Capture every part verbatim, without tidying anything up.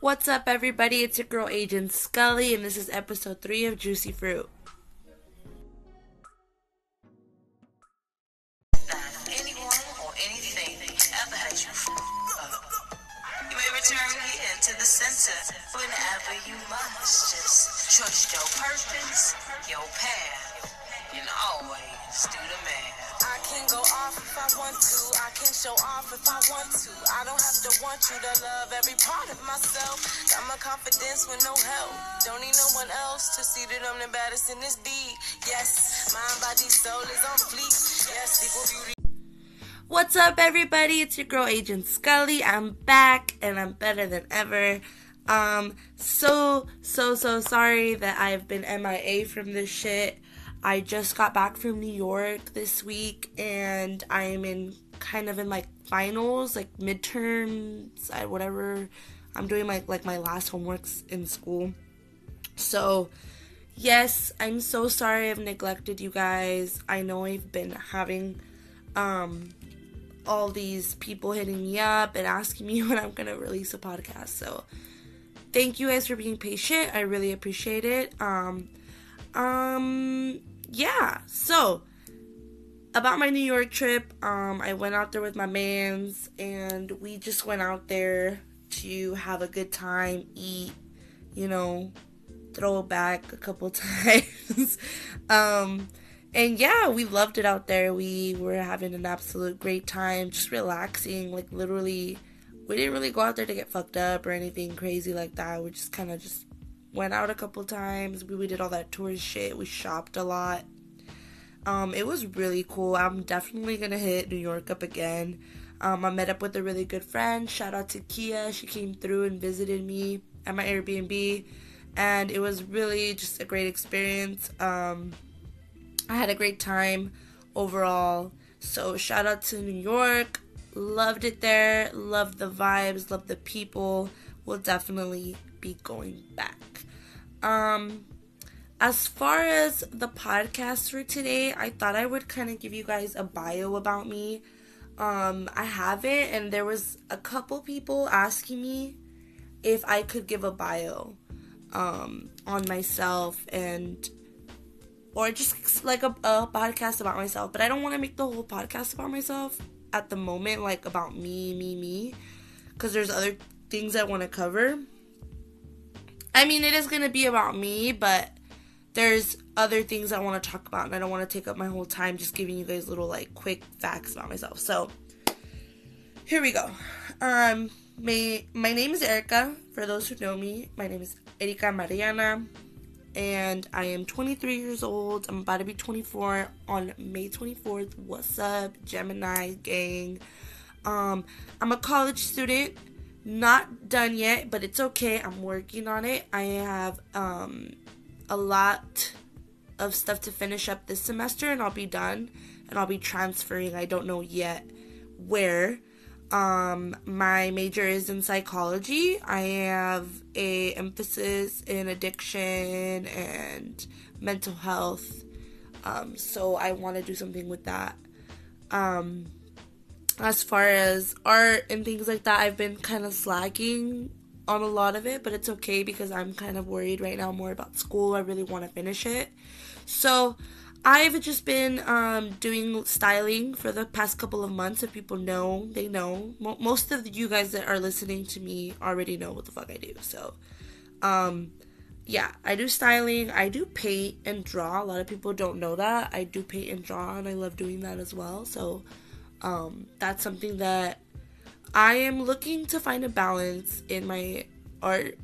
What's up, everybody? It's your girl, Agent Scully, and this is episode three of Juicy Fruit. Anyone or anything ever had you you may return here to the center whenever you must. Just trust your purpose, your path, and always do the math. I can go off if I want to. I can show off if I want to. I don't have to want you to love every part of myself. Got my confidence with no help. Don't need no one else to see that I'm the baddest in this beat. Yes, mind, body, soul is on fleek. Yes, equal beauty. What's up, everybody? It's your girl, Agent Scully. I'm back, and I'm better than ever. Um, so, so, so sorry that I've been M I A from this shit. I just got back from New York this week, and I'm in kind of in like finals, like midterms, I, whatever. I'm doing my, like my last homeworks in school. So yes, I'm so sorry I've neglected you guys. I know I've been having um, all these people hitting me up and asking me when I'm going to release a podcast. So thank you guys for being patient. I really appreciate it. Um, um... Yeah, so, about my New York trip, um, I went out there with my mans, and we just went out there to have a good time, eat, you know, throw back a couple times, um, and yeah, we loved it out there. We were having an absolute great time, just relaxing, like, literally, we didn't really go out there to get fucked up or anything crazy like that. We just kind of just went out a couple times. We, we did all that tourist shit. We shopped a lot. Um, it was really cool. I'm definitely gonna hit New York up again. Um, I met up with a really good friend. Shout out to Kia. She came through and visited me at my Airbnb, and it was really just a great experience. Um, I had a great time overall. So shout out to New York. Loved it there. Loved the vibes. Loved the people. We'll definitely be going back. Um, as far as the podcast for today, I thought I would kind of give you guys a bio about me. Um, I haven't, and there was a couple people asking me if I could give a bio um, on myself and or just like a, a podcast about myself. But I don't want to make the whole podcast about myself at the moment, like about me, me, me, because there's other things I want to cover. I mean, it is going to be about me, but there's other things I want to talk about, and I don't want to take up my whole time just giving you guys little, like, quick facts about myself. So, here we go. Um, my, my name is Erica. For those who know me, my name is Erica Mariana, and I am twenty-three years old. I'm about to be twenty-four on May twenty-fourth. What's up, Gemini gang? Um, I'm a college student. Not done yet, but it's okay. I'm working on it. I have um, a lot of stuff to finish up this semester, and I'll be done, and I'll be transferring. I don't know yet where. Um, my major is in psychology. I have a emphasis in addiction and mental health, um, so I want to do something with that. Um, As far as art and things like that, I've been kind of slacking on a lot of it, but it's okay because I'm kind of worried right now more about school. I really want to finish it. So I've just been um, doing styling for the past couple of months. If people know, they know. Most of you guys that are listening to me already know what the fuck I do. So, um, yeah, I do styling. I do paint and draw. A lot of people don't know that. I do paint and draw, and I love doing that as well. So, Um, that's something that I am looking to find a balance in my art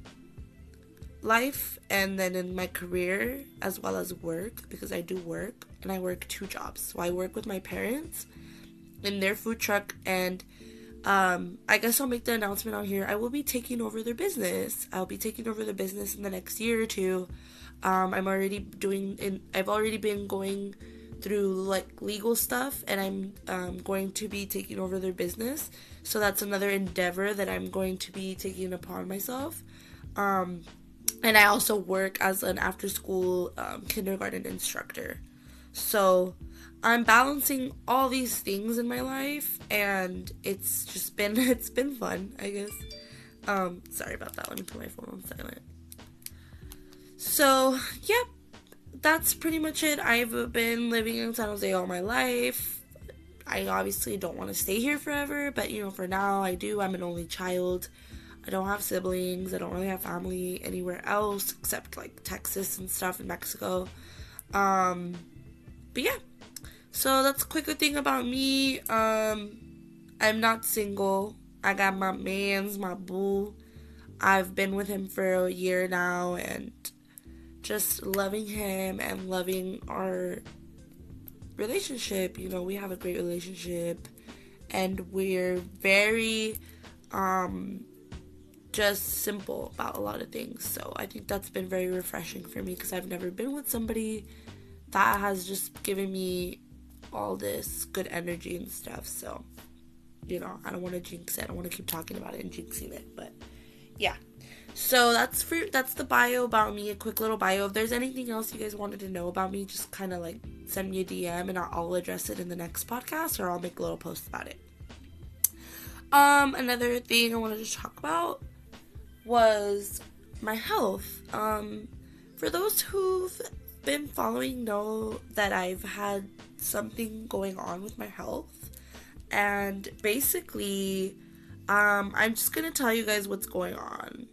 life and then in my career as well as work, because I do work and I work two jobs. So I work with my parents in their food truck, and um, I guess I'll make the announcement out here. I will be taking over their business. I'll be taking over the business in the next year or two. Um, I'm already doing, in, I've already been going through like legal stuff, and I'm um, going to be taking over their business, so that's another endeavor that I'm going to be taking upon myself. Um, and I also work as an after school um, kindergarten instructor, so I'm balancing all these things in my life, and it's just been it's been fun, I guess. Um, sorry about that. Let me put my phone on silent. So, yeah, that's pretty much it. I've been living in San Jose all my life. I obviously don't want to stay here forever, but, you know, for now, I do. I'm an only child. I don't have siblings. I don't really have family anywhere else except, like, Texas and stuff in Mexico. Um, but, yeah. So, that's a quick thing about me. Um, I'm not single. I got my mans, my boo. I've been with him for a year now, and just loving him and loving our relationship. You know, we have a great relationship, and we're very um just simple about a lot of things. So I think that's been very refreshing for me, because I've never been with somebody that has just given me all this good energy and stuff. So, you know, I don't want to jinx it. I don't want to keep talking about it and jinxing it, but yeah. So that's for that's the bio about me, a quick little bio. If there's anything else you guys wanted to know about me, just kind of like send me a D M and I'll address it in the next podcast, or I'll make a little post about it. Um, another thing I wanted to talk about was my health. Um, for those who've been following know that I've had something going on with my health, and basically, um, I'm just gonna tell you guys what's going on.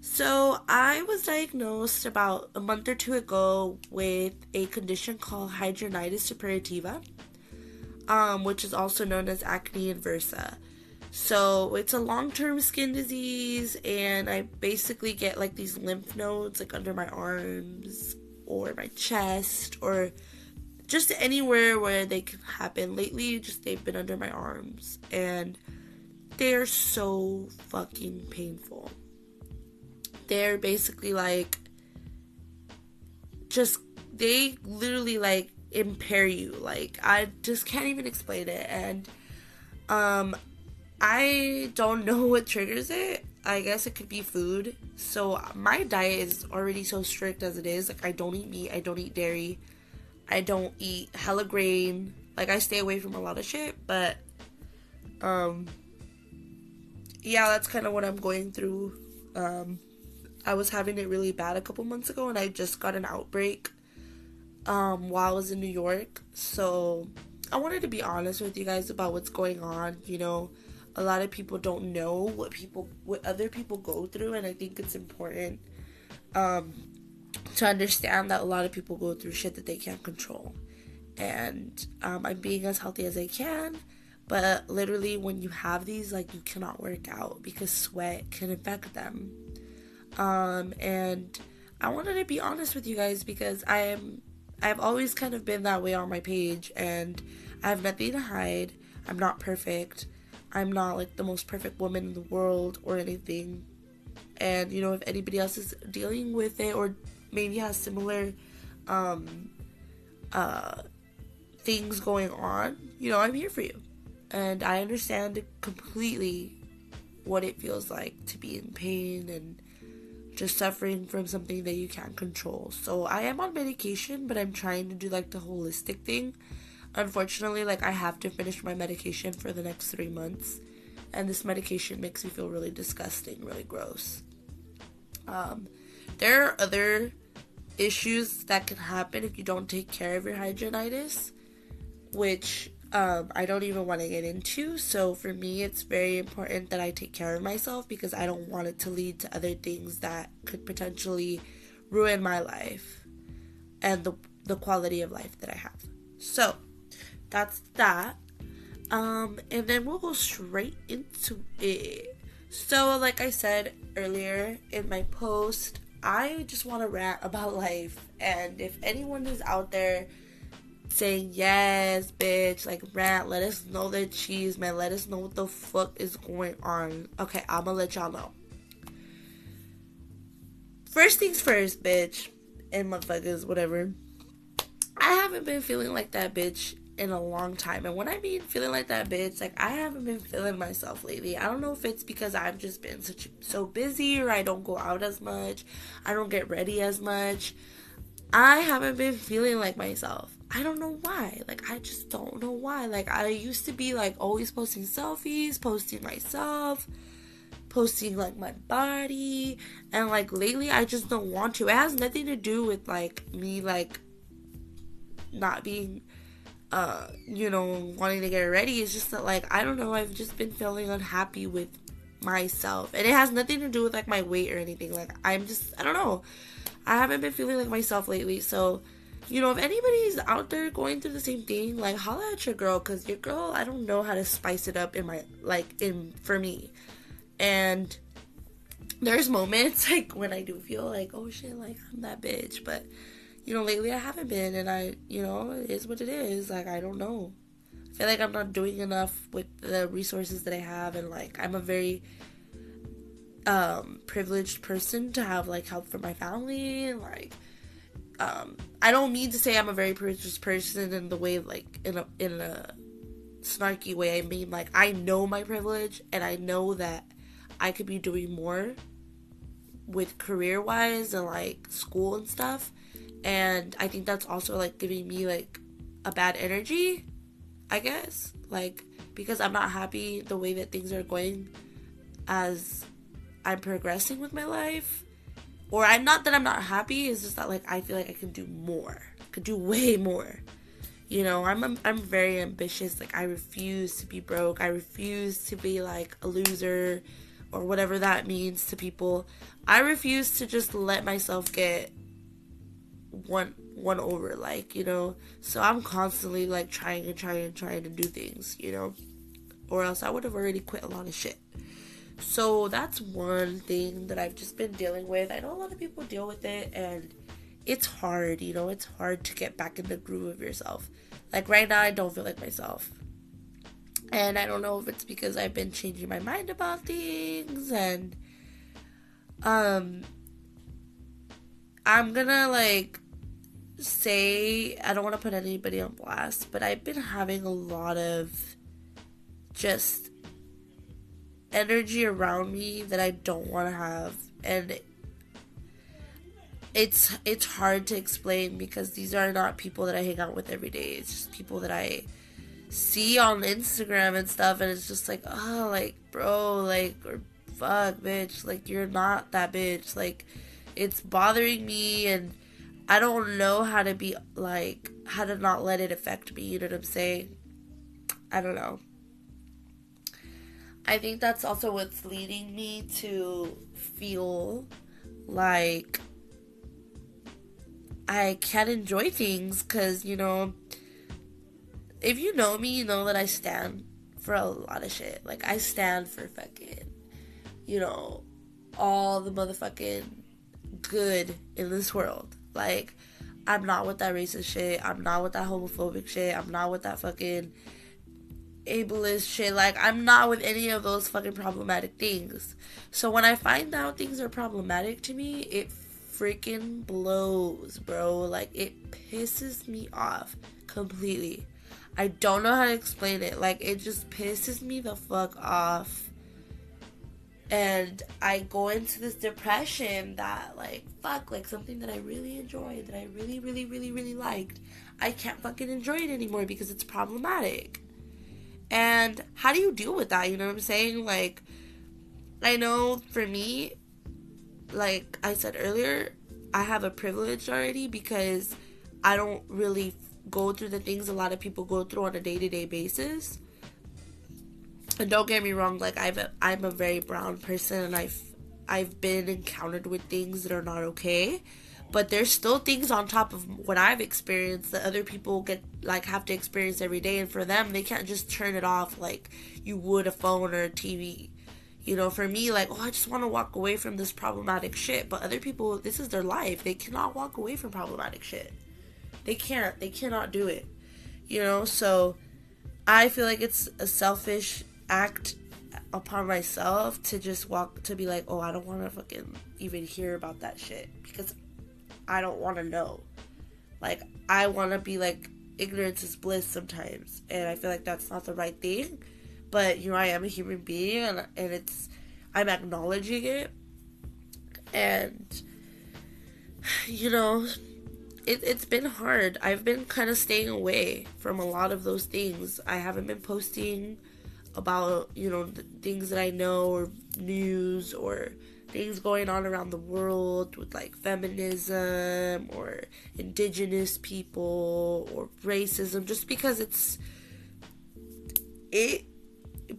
So, I was diagnosed about a month or two ago with a condition called hidradenitis suppurativa, um, which is also known as acne inversa. So, it's a long-term skin disease, and I basically get, like, these lymph nodes, like, under my arms or my chest or just anywhere where they can happen. Lately, just they've been under my arms, and they're so fucking painful. They're basically like, just, they literally like impair you. Like, I just can't even explain it. And um, I don't know what triggers it. I guess it could be food. So my diet is already so strict as it is. Like, I don't eat meat. I don't eat dairy. I don't eat hella grain. Like, I stay away from a lot of shit. But um, yeah, that's kind of what I'm going through. Um, I was having it really bad a couple months ago, and I just got an outbreak um, while I was in New York. So I wanted to be honest with you guys about what's going on. You know, a lot of people don't know what people, what other people go through, and I think it's important um, to understand that a lot of people go through shit that they can't control. And um, I'm being as healthy as I can. But literally, when you have these, like, you cannot work out because sweat can affect them. Um, and I wanted to be honest with you guys, because I am, I've always kind of been that way on my page, and I have nothing to hide. I'm not perfect. I'm not, like, the most perfect woman in the world or anything. And, you know, if anybody else is dealing with it, or maybe has similar, um, uh, things going on, you know, I'm here for you. And I understand completely what it feels like to be in pain and just suffering from something that you can't control. So I am on medication, but I'm trying to do, like, the holistic thing. Unfortunately, like, I have to finish my medication for the next three months. And this medication makes me feel really disgusting, really gross. Um, there are other issues that can happen if you don't take care of your hidradenitis, which um, I don't even want to get into. So for me, it's very important that I take care of myself, because I don't want it to lead to other things that could potentially ruin my life and the the quality of life that I have. So that's that. Um, and then we'll go straight into it. So, like I said earlier in my post, I just want to rant about life. And if anyone is out there saying, yes, bitch, like, rant, let us know the cheese, man, let us know what the fuck is going on. Okay, I'ma let y'all know. First things first, bitch, and motherfuckers, whatever, I haven't been feeling like that, bitch, in a long time. And when I mean feeling like that, bitch, like, I haven't been feeling myself lately. I don't know if it's because I've just been such, so busy, or I don't go out as much, I don't get ready as much. I haven't been feeling like myself. I don't know why. Like, I just don't know why. Like, I used to be, like, always posting selfies, posting myself, posting, like, my body, and, like, lately, I just don't want to. It has nothing to do with, like, me, like, not being, uh, you know, wanting to get ready. It's just that, like, I don't know, I've just been feeling unhappy with myself, and it has nothing to do with, like, my weight or anything. Like, I'm just, I don't know, I haven't been feeling like myself lately. So, you know, if anybody's out there going through the same thing, like, holla at your girl, because your girl, I don't know how to spice it up in my, like, in, for me. And there's moments, like, when I do feel like, oh, shit, like, I'm that bitch. But, you know, lately I haven't been, and I, you know, it is what it is. Like, I don't know. I feel like I'm not doing enough with the resources that I have, and, like, I'm a very um, privileged person to have, like, help from my family, and, like, Um, I don't mean to say I'm a very privileged person in the way, like, in a, in a snarky way. I mean, like, I know my privilege, and I know that I could be doing more with career-wise and, like, school and stuff, and I think that's also, like, giving me, like, a bad energy, I guess, like, because I'm not happy the way that things are going as I'm progressing with my life. Or I'm not that I'm not happy, it's just that, like, I feel like I can do more. I could do way more. You know, I'm I'm very ambitious. Like, I refuse to be broke. I refuse to be, like, a loser or whatever that means to people. I refuse to just let myself get one, one over, like, you know. So I'm constantly, like, trying and trying and trying to do things, you know. Or else I would have already quit a lot of shit. So that's one thing that I've just been dealing with. I know a lot of people deal with it, and it's hard, you know, it's hard to get back in the groove of yourself. Like, right now, I don't feel like myself. And I don't know if it's because I've been changing my mind about things, and um, I'm gonna, like, say, I don't want to put anybody on blast, but I've been having a lot of just energy around me that I don't want to have, and it's it's hard to explain, because these are not people that I hang out with every day. It's just people that I see on Instagram and stuff, and it's just like, oh, like, bro, like, or fuck, bitch, like, you're not that bitch. Like, it's bothering me, and I don't know how to be, like, how to not let it affect me, you know what I'm saying? I don't know. I think that's also what's leading me to feel like I can't enjoy things, because, you know, if you know me, you know that I stand for a lot of shit. Like, I stand for fucking, you know, all the motherfucking good in this world. Like, I'm not with that racist shit. I'm not with that homophobic shit. I'm not with that fucking ableist shit. Like, I'm not with any of those fucking problematic things. So when I find out things are problematic to me, it freaking blows, bro. Like, it pisses me off completely. I don't know how to explain it. Like, it just pisses me the fuck off, and I go into this depression that, like, fuck, like, something that I really enjoyed, that I really really really really liked, I can't fucking enjoy it anymore because it's problematic. And how do you deal with that, you know what I'm saying? Like, I know for me, like I said earlier, I have a privilege already, because I don't really go through the things a lot of people go through on a day-to-day basis. And don't get me wrong, like, I've, I'm a very brown person, and I've, I've been encountered with things that are not okay. But there's still things on top of what I've experienced that other people get, like, have to experience every day. And for them, they can't just turn it off like you would a phone or a T V. You know, for me, like, oh, I just want to walk away from this problematic shit. But other people, this is their life. They cannot walk away from problematic shit. They can't. They cannot do it. You know, so I feel like it's a selfish act upon myself to just walk, to be like, oh, I don't want to fucking even hear about that shit, because I don't want to know. Like, I want to be like, ignorance is bliss sometimes, and I feel like that's not the right thing. But, you know, I am a human being, and, and it's, I'm acknowledging it, and, you know, it, it's been hard. I've been kind of staying away from a lot of those things. I haven't been posting about, you know, the things that I know or news or things going on around the world with, like, feminism or indigenous people or racism, just because it's, it,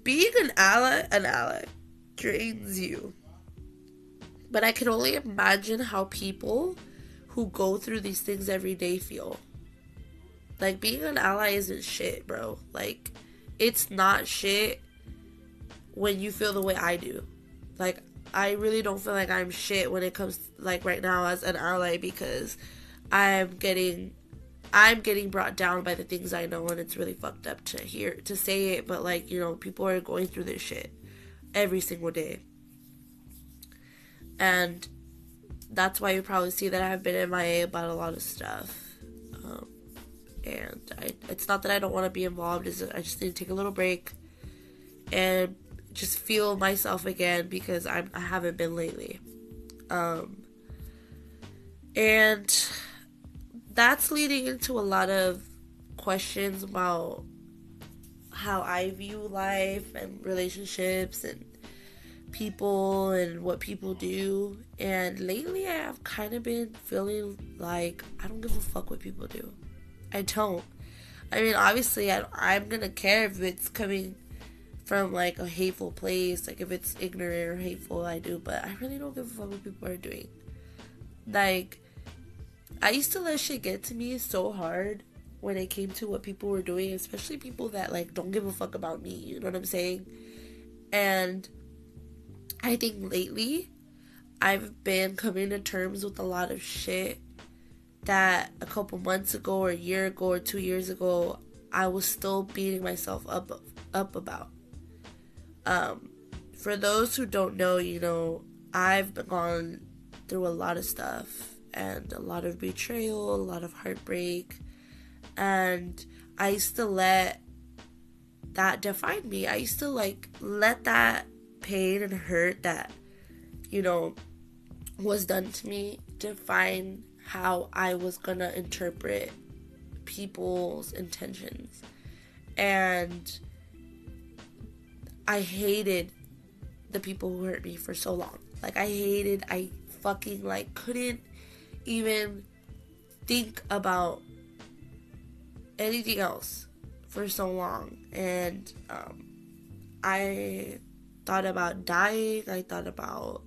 being an ally, an ally drains you. But I can only imagine how people who go through these things every day feel. Like, being an ally isn't shit, bro. Like, it's not shit when you feel the way I do. Like, I really don't feel like I'm shit when it comes to, like, right now as an ally, because I'm getting, I'm getting brought down by the things I know, and it's really fucked up to hear, to say it, but, like, you know, people are going through this shit every single day. And that's why you probably see that I've been M I A about a lot of stuff. Um, and I, it's not that I don't want to be involved, it's that I just need to take a little break and just feel myself again, because I'm, I haven't been lately. Um, and that's leading into a lot of questions about how I view life and relationships and people and what people do. And lately I've kind of been feeling like I don't give a fuck what people do. I don't. I mean, obviously I, I'm gonna care if it's coming from, like, a hateful place, like if it's ignorant or hateful, I do, but I really don't give a fuck what people are doing. Like, I used to let shit get to me so hard when it came to what people were doing, especially people that, like, don't give a fuck about me, you know what I'm saying? And I think lately I've been coming to terms with a lot of shit that a couple months ago or a year ago or two years ago I was still beating myself up up about. Um, for those who don't know, you know, I've gone through a lot of stuff and a lot of betrayal, a lot of heartbreak, and I used to let that define me. I used to, like, let that pain and hurt that, you know, was done to me define how I was gonna interpret people's intentions. And I hated the people who hurt me for so long. Like, I hated, I fucking, like, couldn't even think about anything else for so long. And um, I thought about dying. I thought about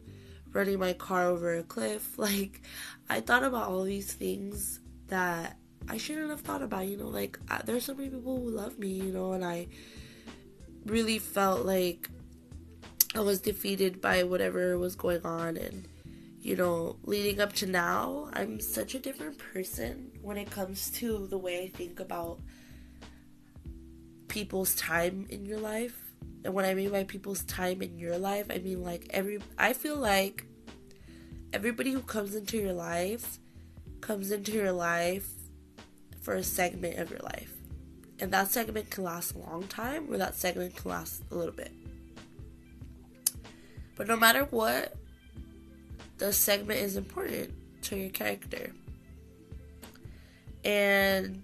running my car over a cliff. Like, I thought about all these things that I shouldn't have thought about, you know? Like, I, there's so many people who love me, you know, and I really felt like I was defeated by whatever was going on. And, you know, leading up to now, I'm such a different person when it comes to the way I think about people's time in your life. And what I mean by people's time in your life, I mean, like, every, I feel like everybody who comes into your life, comes into your life for a segment of your life. And that segment can last a long time, or that segment can last a little bit. But no matter what, the segment is important to your character. And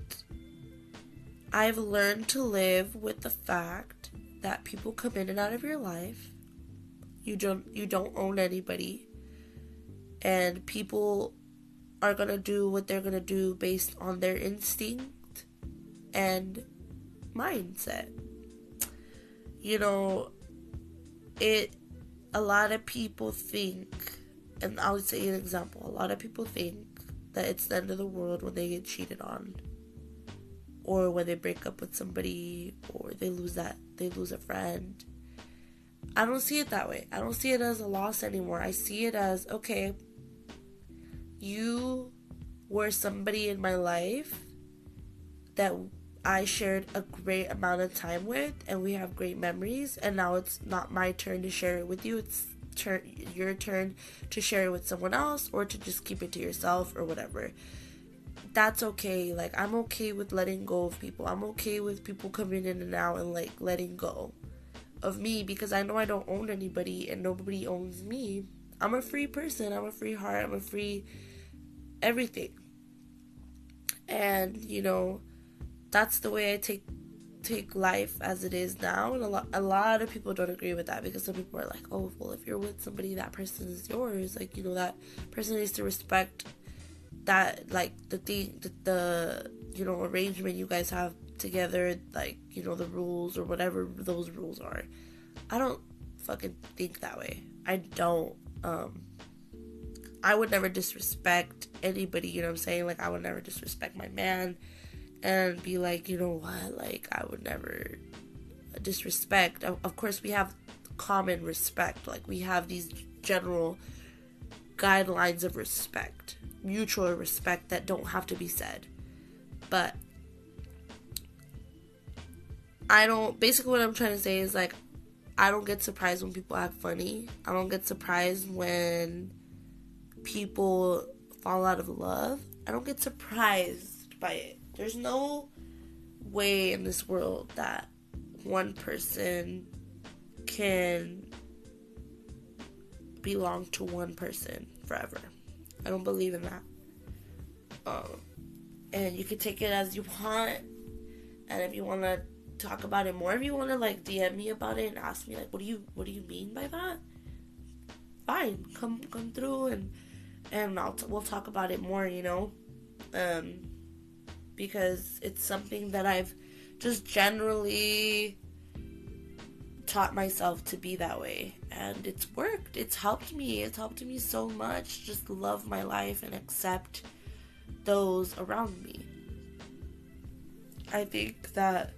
I've learned to live with the fact that people come in and out of your life. You don't you don't own anybody, and people are gonna do what they're gonna do based on their instinct and mindset. You know, it. A lot of people think, and I would say an example. A lot of people think that it's the end of the world when they get cheated on, or when they break up with somebody, or they lose that, they lose a friend. I don't see it that way. I don't see it as a loss anymore. I see it as, okay, you were somebody in my life that I shared a great amount of time with, and we have great memories, and now it's not my turn to share it with you. It's tur- your turn to share it with someone else, or to just keep it to yourself, or whatever. That's okay. Like, I'm okay with letting go of people. I'm okay with people coming in and out and, like, letting go of me, because I know I don't own anybody and nobody owns me. I'm a free person. I'm a free heart. I'm a free everything. And, you know, that's the way I take take life as it is now, and a lot, a lot of people don't agree with that, because some people are like, oh, well, if you're with somebody, that person is yours, like, you know, that person needs to respect that, like, the thing, the, the you know, arrangement you guys have together, like, you know, the rules or whatever those rules are. I don't fucking think that way. I don't, um, I would never disrespect anybody, you know what I'm saying? Like, I would never disrespect my man and be like, you know what, like, I would never disrespect. Of, of course, we have common respect. Like, we have these general guidelines of respect, mutual respect that don't have to be said. But I don't, basically what I'm trying to say is, like, I don't get surprised when people act funny. I don't get surprised when people fall out of love. I don't get surprised by it. There's no way in this world that one person can belong to one person forever. I don't believe in that. Um, and you can take it as you want. And if you want to talk about it more, if you want to, like, D M me about it and ask me, like, what do you what do you mean by that? Fine, come come through and and I'll t- we'll talk about it more, you know, um, because it's something that I've just generally taught myself to be that way, and it's worked. It's helped me. It's helped me so much. Just love my life and accept those around me. I think that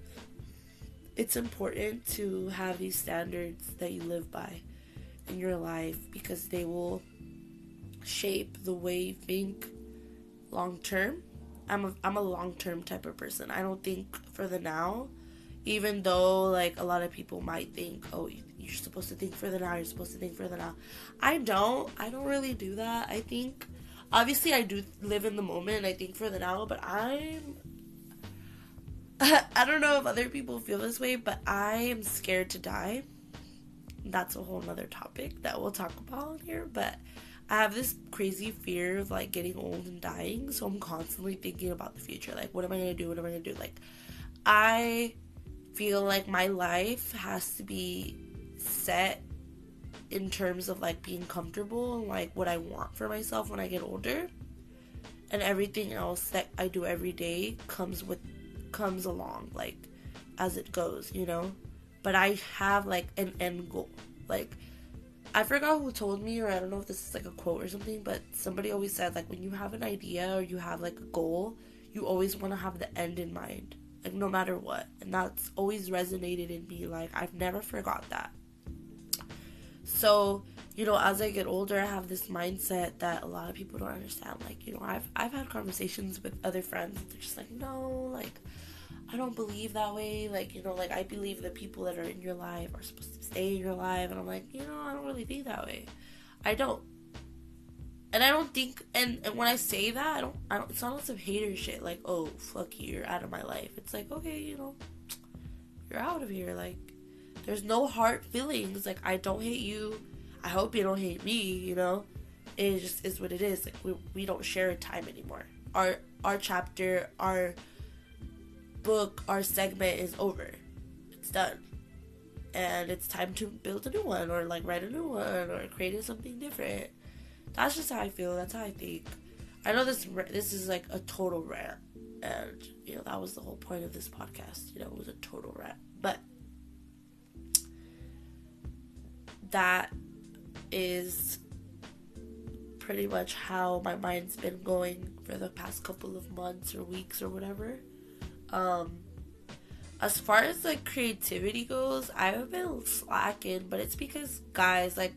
it's important to have these standards that you live by in your life, because they will shape the way you think long term. I'm a, I'm a long term type of person. I don't think for the now, even though, like, a lot of people might think, oh, you're supposed to think for the now, you're supposed to think for the now. I don't. I don't really do that. I think, obviously, I do live in the moment and I think for the now, but I'm I don't know if other people feel this way, but I am scared to die. That's a whole nother topic that we'll talk about here, but I have this crazy fear of, like, getting old and dying, so I'm constantly thinking about the future. Like, what am I going to do? What am I going to do? Like, I feel like my life has to be set in terms of, like, being comfortable and, like, what I want for myself when I get older, and everything else that I do every day comes with comes along, like, as it goes, you know. But I have, like, an end goal. Like, I forgot who told me, or I don't know if this is, like, a quote or something, but somebody always said, like, when you have an idea or you have, like, a goal, you always want to have the end in mind, like, no matter what. And that's always resonated in me. Like, I've never forgot that. So, you know, as I get older, I have this mindset that a lot of people don't understand. Like, you know, I've I've had conversations with other friends. They're just like, no, like, I don't believe that way. Like, you know, like, I believe the people that are in your life are supposed to stay in your life. And I'm like, you know, I don't really think that way. I don't. And I don't think, and, and when I say that, I don't, I don't, it's not on some hater shit. Like, oh, fuck you, you're out of my life. It's like, okay, you know, you're out of here. Like, there's no hard feelings. Like, I don't hate you. I hope you don't hate me, you know. It just is what it is. Like, we we don't share a time anymore. Our our chapter, our book, our segment is over. It's done. And it's time to build a new one, or, like, write a new one, or create something different. That's just how I feel. That's how I think. I know this this is, like, a total rant. And, you know, that was the whole point of this podcast. You know, it was a total rant. But that is pretty much how my mind's been going for the past couple of months or weeks or whatever. Um, as far as, like, creativity goes, I've been slacking, but it's because, guys, like,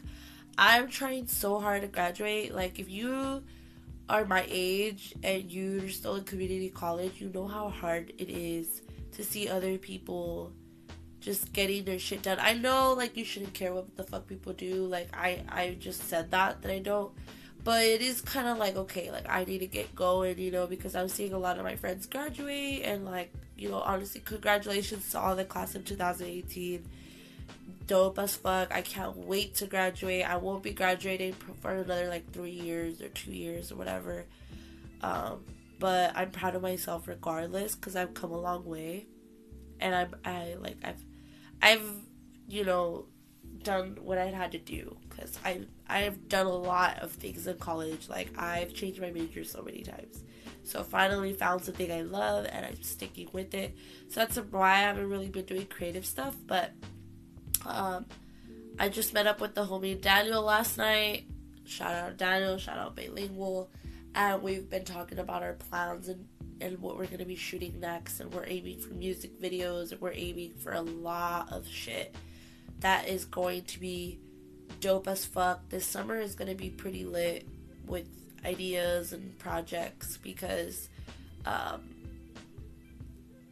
I'm trying so hard to graduate. Like, if you are my age and you're still in community college, you know how hard it is to see other people just getting their shit done. I know, like, you shouldn't care what the fuck people do. Like, I, I just said that, that I don't. But it is kind of like, okay, like, I need to get going, you know, because I'm seeing a lot of my friends graduate. And, like, you know, honestly, congratulations to all the class of two thousand eighteen. Dope as fuck. I can't wait to graduate. I won't be graduating for another, like, three years or two years or whatever. Um, but I'm proud of myself regardless, because I've come a long way. and I'm, I, like, I've, I've, you know, done what I had to do, because I, I've done a lot of things in college, like, I've changed my major so many times, so finally found something I love, and I'm sticking with it, so that's why I haven't really been doing creative stuff, but, um, I just met up with the homie Daniel last night, shout out Daniel, shout out Bilingual, and we've been talking about our plans and, and what we're going to be shooting next, and we're aiming for music videos, and we're aiming for a lot of shit that is going to be dope as fuck. This summer is going to be pretty lit with ideas and projects, because um,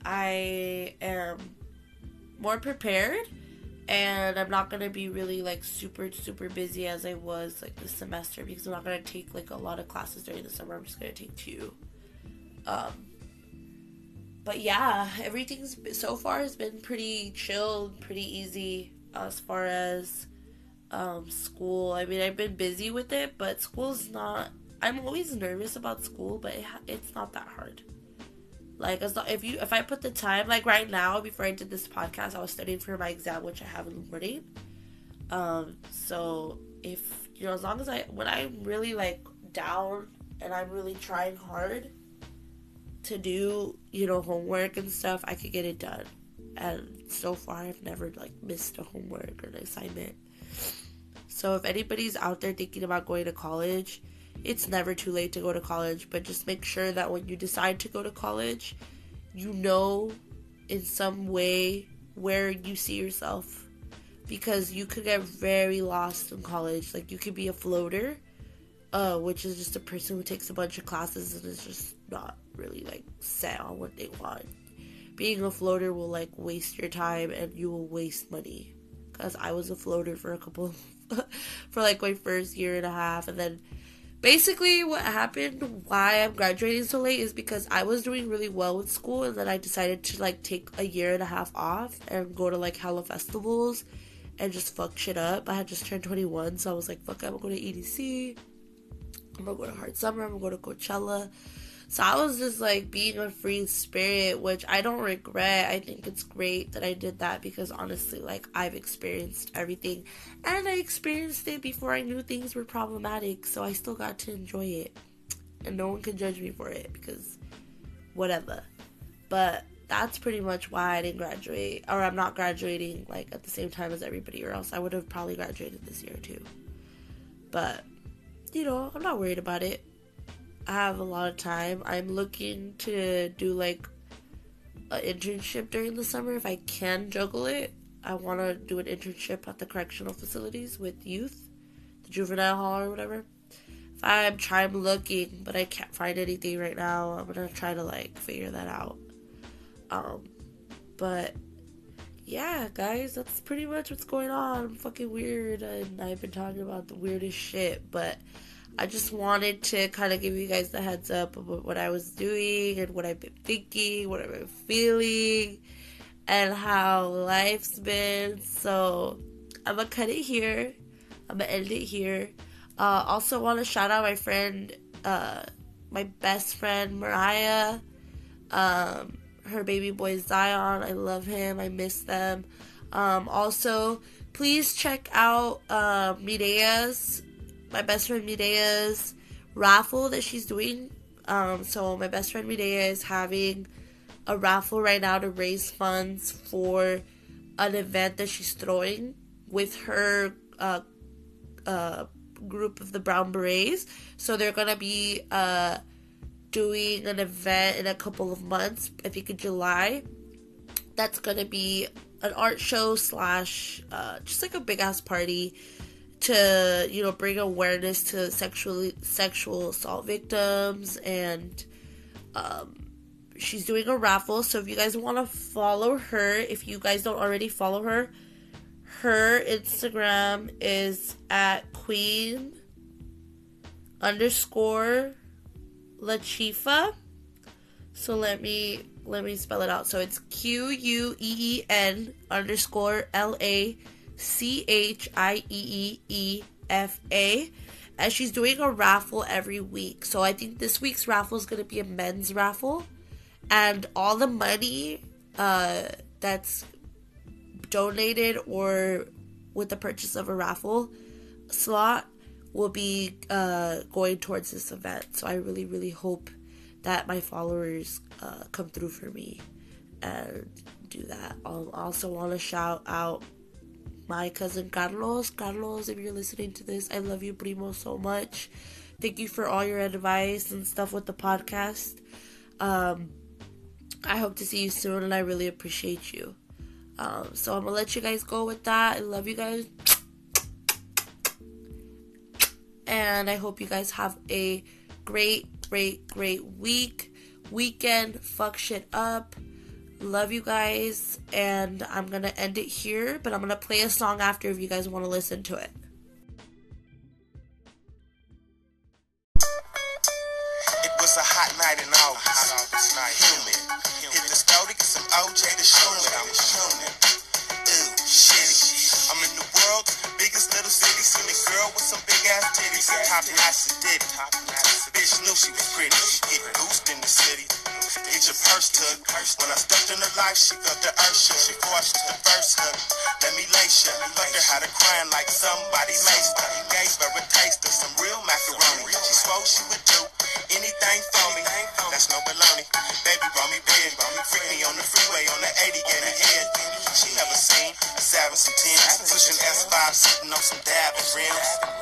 I am more prepared, and I'm not going to be really, like, super, super busy as I was, like, this semester, because I'm not going to take, like, a lot of classes during the summer. I'm just going to take two. Um, but, yeah, everything's, so far, has been pretty chill, pretty easy as far as um, school. I mean, I've been busy with it, but school's not, I'm always nervous about school, but it, it's not that hard. Like, as long, if you, if I put the time, like, right now, before I did this podcast, I was studying for my exam, which I have in the morning. Um, so, if, you know, as long as I, when I'm really, like, down, and I'm really trying hard to do, you know, homework and stuff, I could get it done. And so far, I've never, like, missed a homework or an assignment. So, if anybody's out there thinking about going to college, it's never too late to go to college, but just make sure that when you decide to go to college, you know in some way where you see yourself, because you could get very lost in college. Like, you could be a floater, uh, which is just a person who takes a bunch of classes and is just not really, like, set on what they want. Being a floater will, like, waste your time, and you will waste money, because I was a floater for a couple for, like, my first year and a half, and then basically, what happened, why I'm graduating so late, is because I was doing really well with school, and then I decided to, like, take a year and a half off and go to, like, hella festivals and just fuck shit up. I had just turned twenty-one, so I was like, fuck it, I'm gonna go to E D C, I'm gonna go to Hard Summer, I'm gonna go to Coachella. So I was just, like, being a free spirit, which I don't regret. I think it's great that I did that, because honestly, like, I've experienced everything, and I experienced it before I knew things were problematic, so I still got to enjoy it, and no one can judge me for it, because whatever. But that's pretty much why I didn't graduate, or I'm not graduating, like, at the same time as everybody, or else I would have probably graduated this year too. But, you know, I'm not worried about it. I have a lot of time. I'm looking to do, like, an internship during the summer if I can juggle it. I want to do an internship at the correctional facilities with youth, the juvenile hall or whatever. If I'm trying looking, but I can't find anything right now. I'm going to try to, like, figure that out. Um, but, yeah, guys, that's pretty much what's going on. I'm fucking weird, and I've been talking about the weirdest shit, but I just wanted to kind of give you guys the heads up about what I was doing and what I've been thinking, what I've been feeling, and how life's been. So I'm going to cut it here. I'm going to end it here. Uh, also want to shout out my friend, uh, my best friend, Mariah, um, her baby boy, Zion. I love him. I miss them. Um, also, please check out uh, Mireya's, my best friend Mireya's raffle that she's doing. Um, so my best friend Mireya is having a raffle right now to raise funds for an event that she's throwing with her uh, uh, group of the Brown Berets. So they're going to be uh, doing an event in a couple of months, I think in July. That's going to be an art show slash uh, just like a big ass party to, you know, bring awareness to sexually sexual assault victims, and um, she's doing a raffle. So if you guys want to follow her, if you guys don't already follow her, her Instagram is at Queen underscore LaChifa. So let me let me spell it out. So it's Q U E E N underscore L A C H I E E E F A, and she's doing a raffle every week. So I think this week's raffle is going to be a men's raffle, and all the money uh, that's donated or with the purchase of a raffle slot will be uh, going towards this event. So I really, really hope that my followers uh, come through for me and do that. I also want to shout out my cousin Carlos. Carlos, if you're listening to this, I love you, primo, so much. Thank you for all your advice and stuff with the podcast. Um, I hope to see you soon, and I really appreciate you. Um, so I'm going to let you guys go with that. I love you guys. And I hope you guys have a great, great, great week. Weekend. Fuck shit up. Love you guys. And I'm going to end it here. But I'm going to play a song after if you guys want to listen to it. It was a hot night in August. It's not humid. Hit the store to get some O J to show it. I'm shooting. Ooh, shitty. I'm in the world's biggest little city. Seen a girl with some big ass titties. Top notch and did it. Bitch knew she was pretty. Get boost in the city. Get your purse took. When I stepped in her life, she felt the earth shook. She forced the first hook. Let me lace you. Learned her how to crying like somebody laced her. Gave her a taste of some real macaroni. She swore she would do anything for me. That's no baloney. Baby brought me bed, freak me on the freeway on the eighty, gave me head. She never seen a seven, some ten, pushing S five, sitting on some dab and rims.